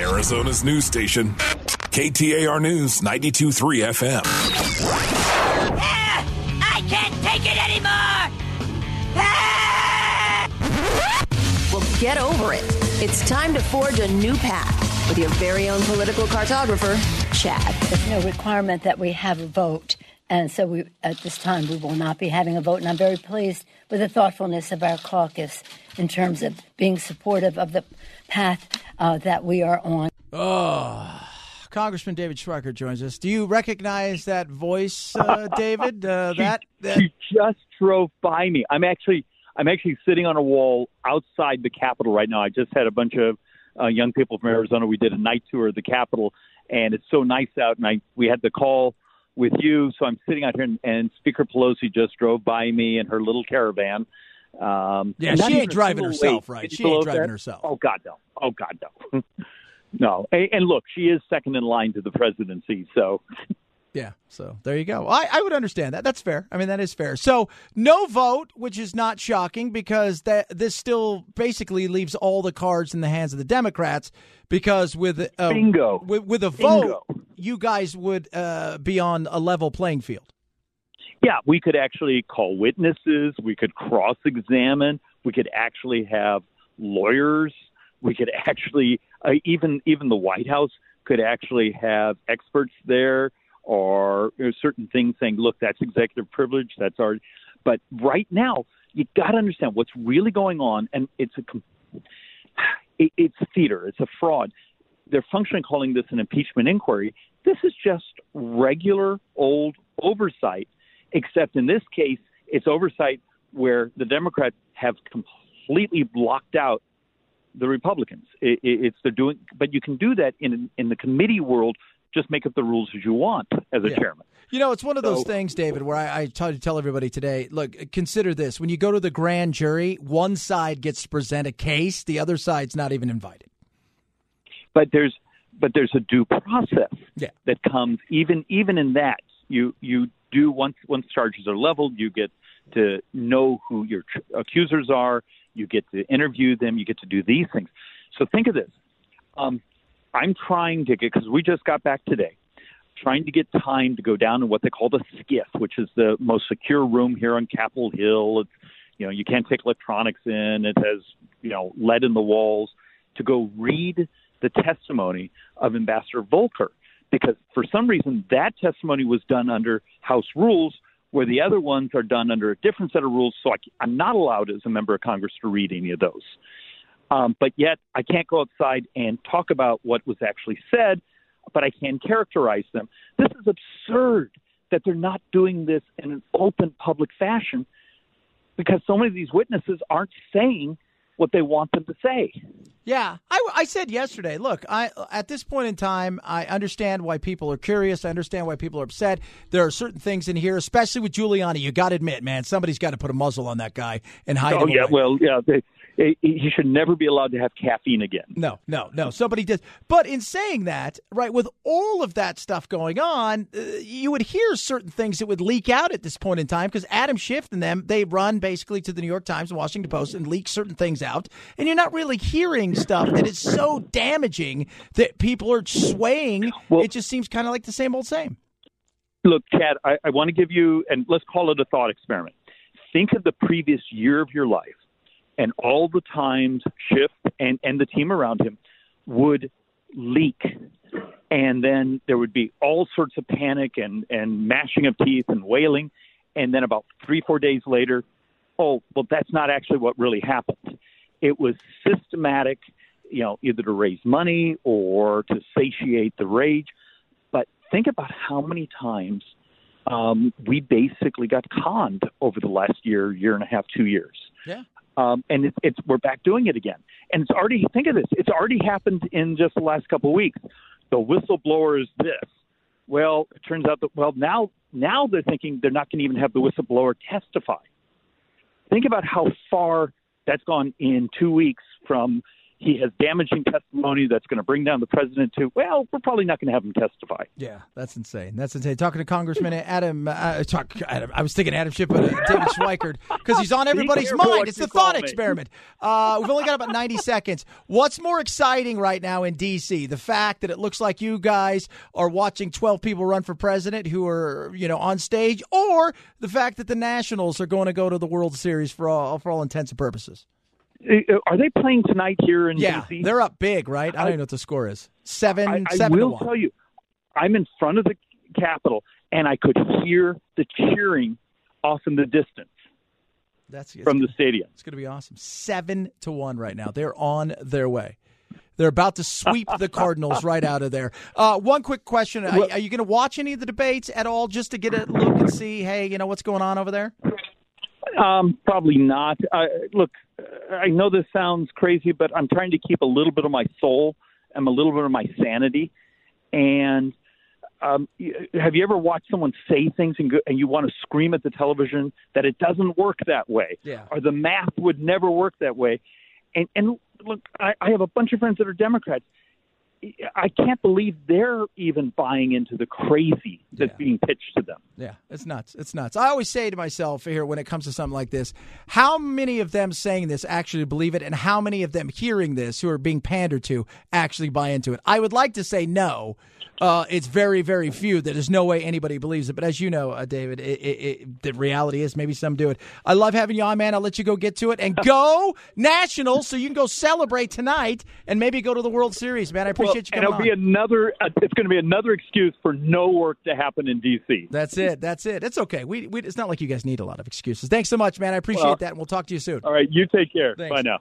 Arizona's news station, KTAR News 92.3 FM. I can't take it anymore! Well, get over it. It's time to forge a new path with your very own political cartographer, Chad. There's no requirement that we have a vote. And so we, at this time, we will not be having a vote. And I'm very pleased with the thoughtfulness of our caucus in terms of being supportive of the path that we are on. Oh, Congressman David Schweikert joins us. Do you recognize that voice, David? She just drove by me. I'm actually sitting on a wall outside the Capitol right now. I just had a bunch of young people from Arizona. We did a night tour of the Capitol, and it's so nice out. And we had the call with you, so I'm sitting out here, and Speaker Pelosi just drove by me in her little caravan. Yeah, she ain't driving herself, right? She ain't driving herself. Oh, God, no. No. And look, she is second in line to the presidency, so... Yeah, so there you go. I would understand that. That's fair. I mean, that is fair. So no vote, which is not shocking because this still basically leaves all the cards in the hands of the Democrats because with a vote, you guys would be on a level playing field. Yeah, we could actually call witnesses. We could cross-examine. We could actually have lawyers. We could actually even the White House could actually have experts there. Or certain things saying, look, that's executive privilege. That's our. But right now, you got to understand what's really going on. And it's theater. It's a fraud. They're functionally calling this an impeachment inquiry. This is just regular old oversight, except in this case, it's oversight where the Democrats have completely blocked out the Republicans. But you can do that in the committee world. Just make up the rules as you want as a chairman. You know, it's one of those things, David, where I tell everybody today, look, consider this. When you go to the grand jury, one side gets to present a case. The other side's not even invited. But there's a due process that comes even in that. You do once charges are leveled, you get to know who your accusers are. You get to interview them. You get to do these things. So think of this. I'm trying to get, because we just got back today, trying to get time to go down in what they call the SCIF, which is the most secure room here on Capitol Hill. It's, you can't take electronics in. It has, lead in the walls, to go read the testimony of Ambassador Volker, because for some reason that testimony was done under House rules, where the other ones are done under a different set of rules. So I'm not allowed as a member of Congress to read any of those. But yet I can't go outside and talk about what was actually said, but I can characterize them. This is absurd that they're not doing this in an open public fashion because so many of these witnesses aren't saying what they want them to say. Yeah. I said yesterday, look, at this point in time, I understand why people are curious. I understand why people are upset. There are certain things in here, especially with Giuliani. You got to admit, man, somebody's got to put a muzzle on that guy and hide him. Oh, yeah. Away. Well, yeah. He should never be allowed to have caffeine again. No. Somebody did. But in saying that, right, with all of that stuff going on, you would hear certain things that would leak out at this point in time because Adam Schiff and them, they run basically to the New York Times and Washington Post and leak certain things out. And you're not really hearing stuff that is so damaging that people are swaying. Well, it just seems kind of like the same old same. Look, Chad, I want to give you, and let's call it a thought experiment. Think of the previous year of your life. And all the times Schiff and the team around him would leak. And then there would be all sorts of panic and gnashing of teeth and wailing. And then about 3-4 days later, that's not actually what really happened. It was systematic, either to raise money or to satiate the rage. But think about how many times we basically got conned over the last year and a half, 2 years. Yeah. And we're back doing it again. And it's already, think of this, it's already happened in just the last couple of weeks. The whistleblower is this. Well, it turns out that, now they're thinking they're not going to even have the whistleblower testify. Think about how far that's gone in 2 weeks from He has damaging testimony that's going to bring down the president to, well, we're probably not going to have him testify. Yeah, that's insane. That's insane. Talking to Congressman Adam, I was thinking Adam Schiff, but David Schweikert, because he's on everybody's mind. It's the thought experiment. We've only got about 90 seconds. What's more exciting right now in D.C.? The fact that it looks like you guys are watching 12 people run for president who are, you know, on stage, or the fact that the Nationals are going to go to the World Series for all intents and purposes? Are they playing tonight here in D.C.? Yeah, they're up big, right? I don't even know what the score is. Seven to one. I will tell you, I'm in front of the Capitol, and I could hear the cheering off in the distance from the stadium. It's going to be awesome. 7-1 right now. They're on their way. They're about to sweep the Cardinals right out of there. One quick question. Are you going to watch any of the debates at all just to get a look and see, hey, you know, what's going on over there? Probably not. Look, I know this sounds crazy, but I'm trying to keep a little bit of my soul and a little bit of my sanity. And have you ever watched someone say things and you want to scream at the television that it doesn't work that way? Yeah. Or the math would never work that way? And look, I have a bunch of friends that are Democrats. I can't believe they're even buying into the crazy that's being pitched to them. Yeah, it's nuts. It's nuts. I always say to myself here when it comes to something like this, how many of them saying this actually believe it, and how many of them hearing this who are being pandered to actually buy into it? I would like to say no. It's very, very few. There's no way anybody believes it. But as you know, David, the reality is maybe some do it. I love having you on, man. I'll let you go get to it. And go Nationals, so you can go celebrate tonight and maybe go to the World Series, man. I appreciate you coming on. It's going to be another excuse for no work to happen in D.C. That's it. It's okay. It's not like you guys need a lot of excuses. Thanks so much, man. I appreciate that, and we'll talk to you soon. All right. You take care. Thanks. Bye now.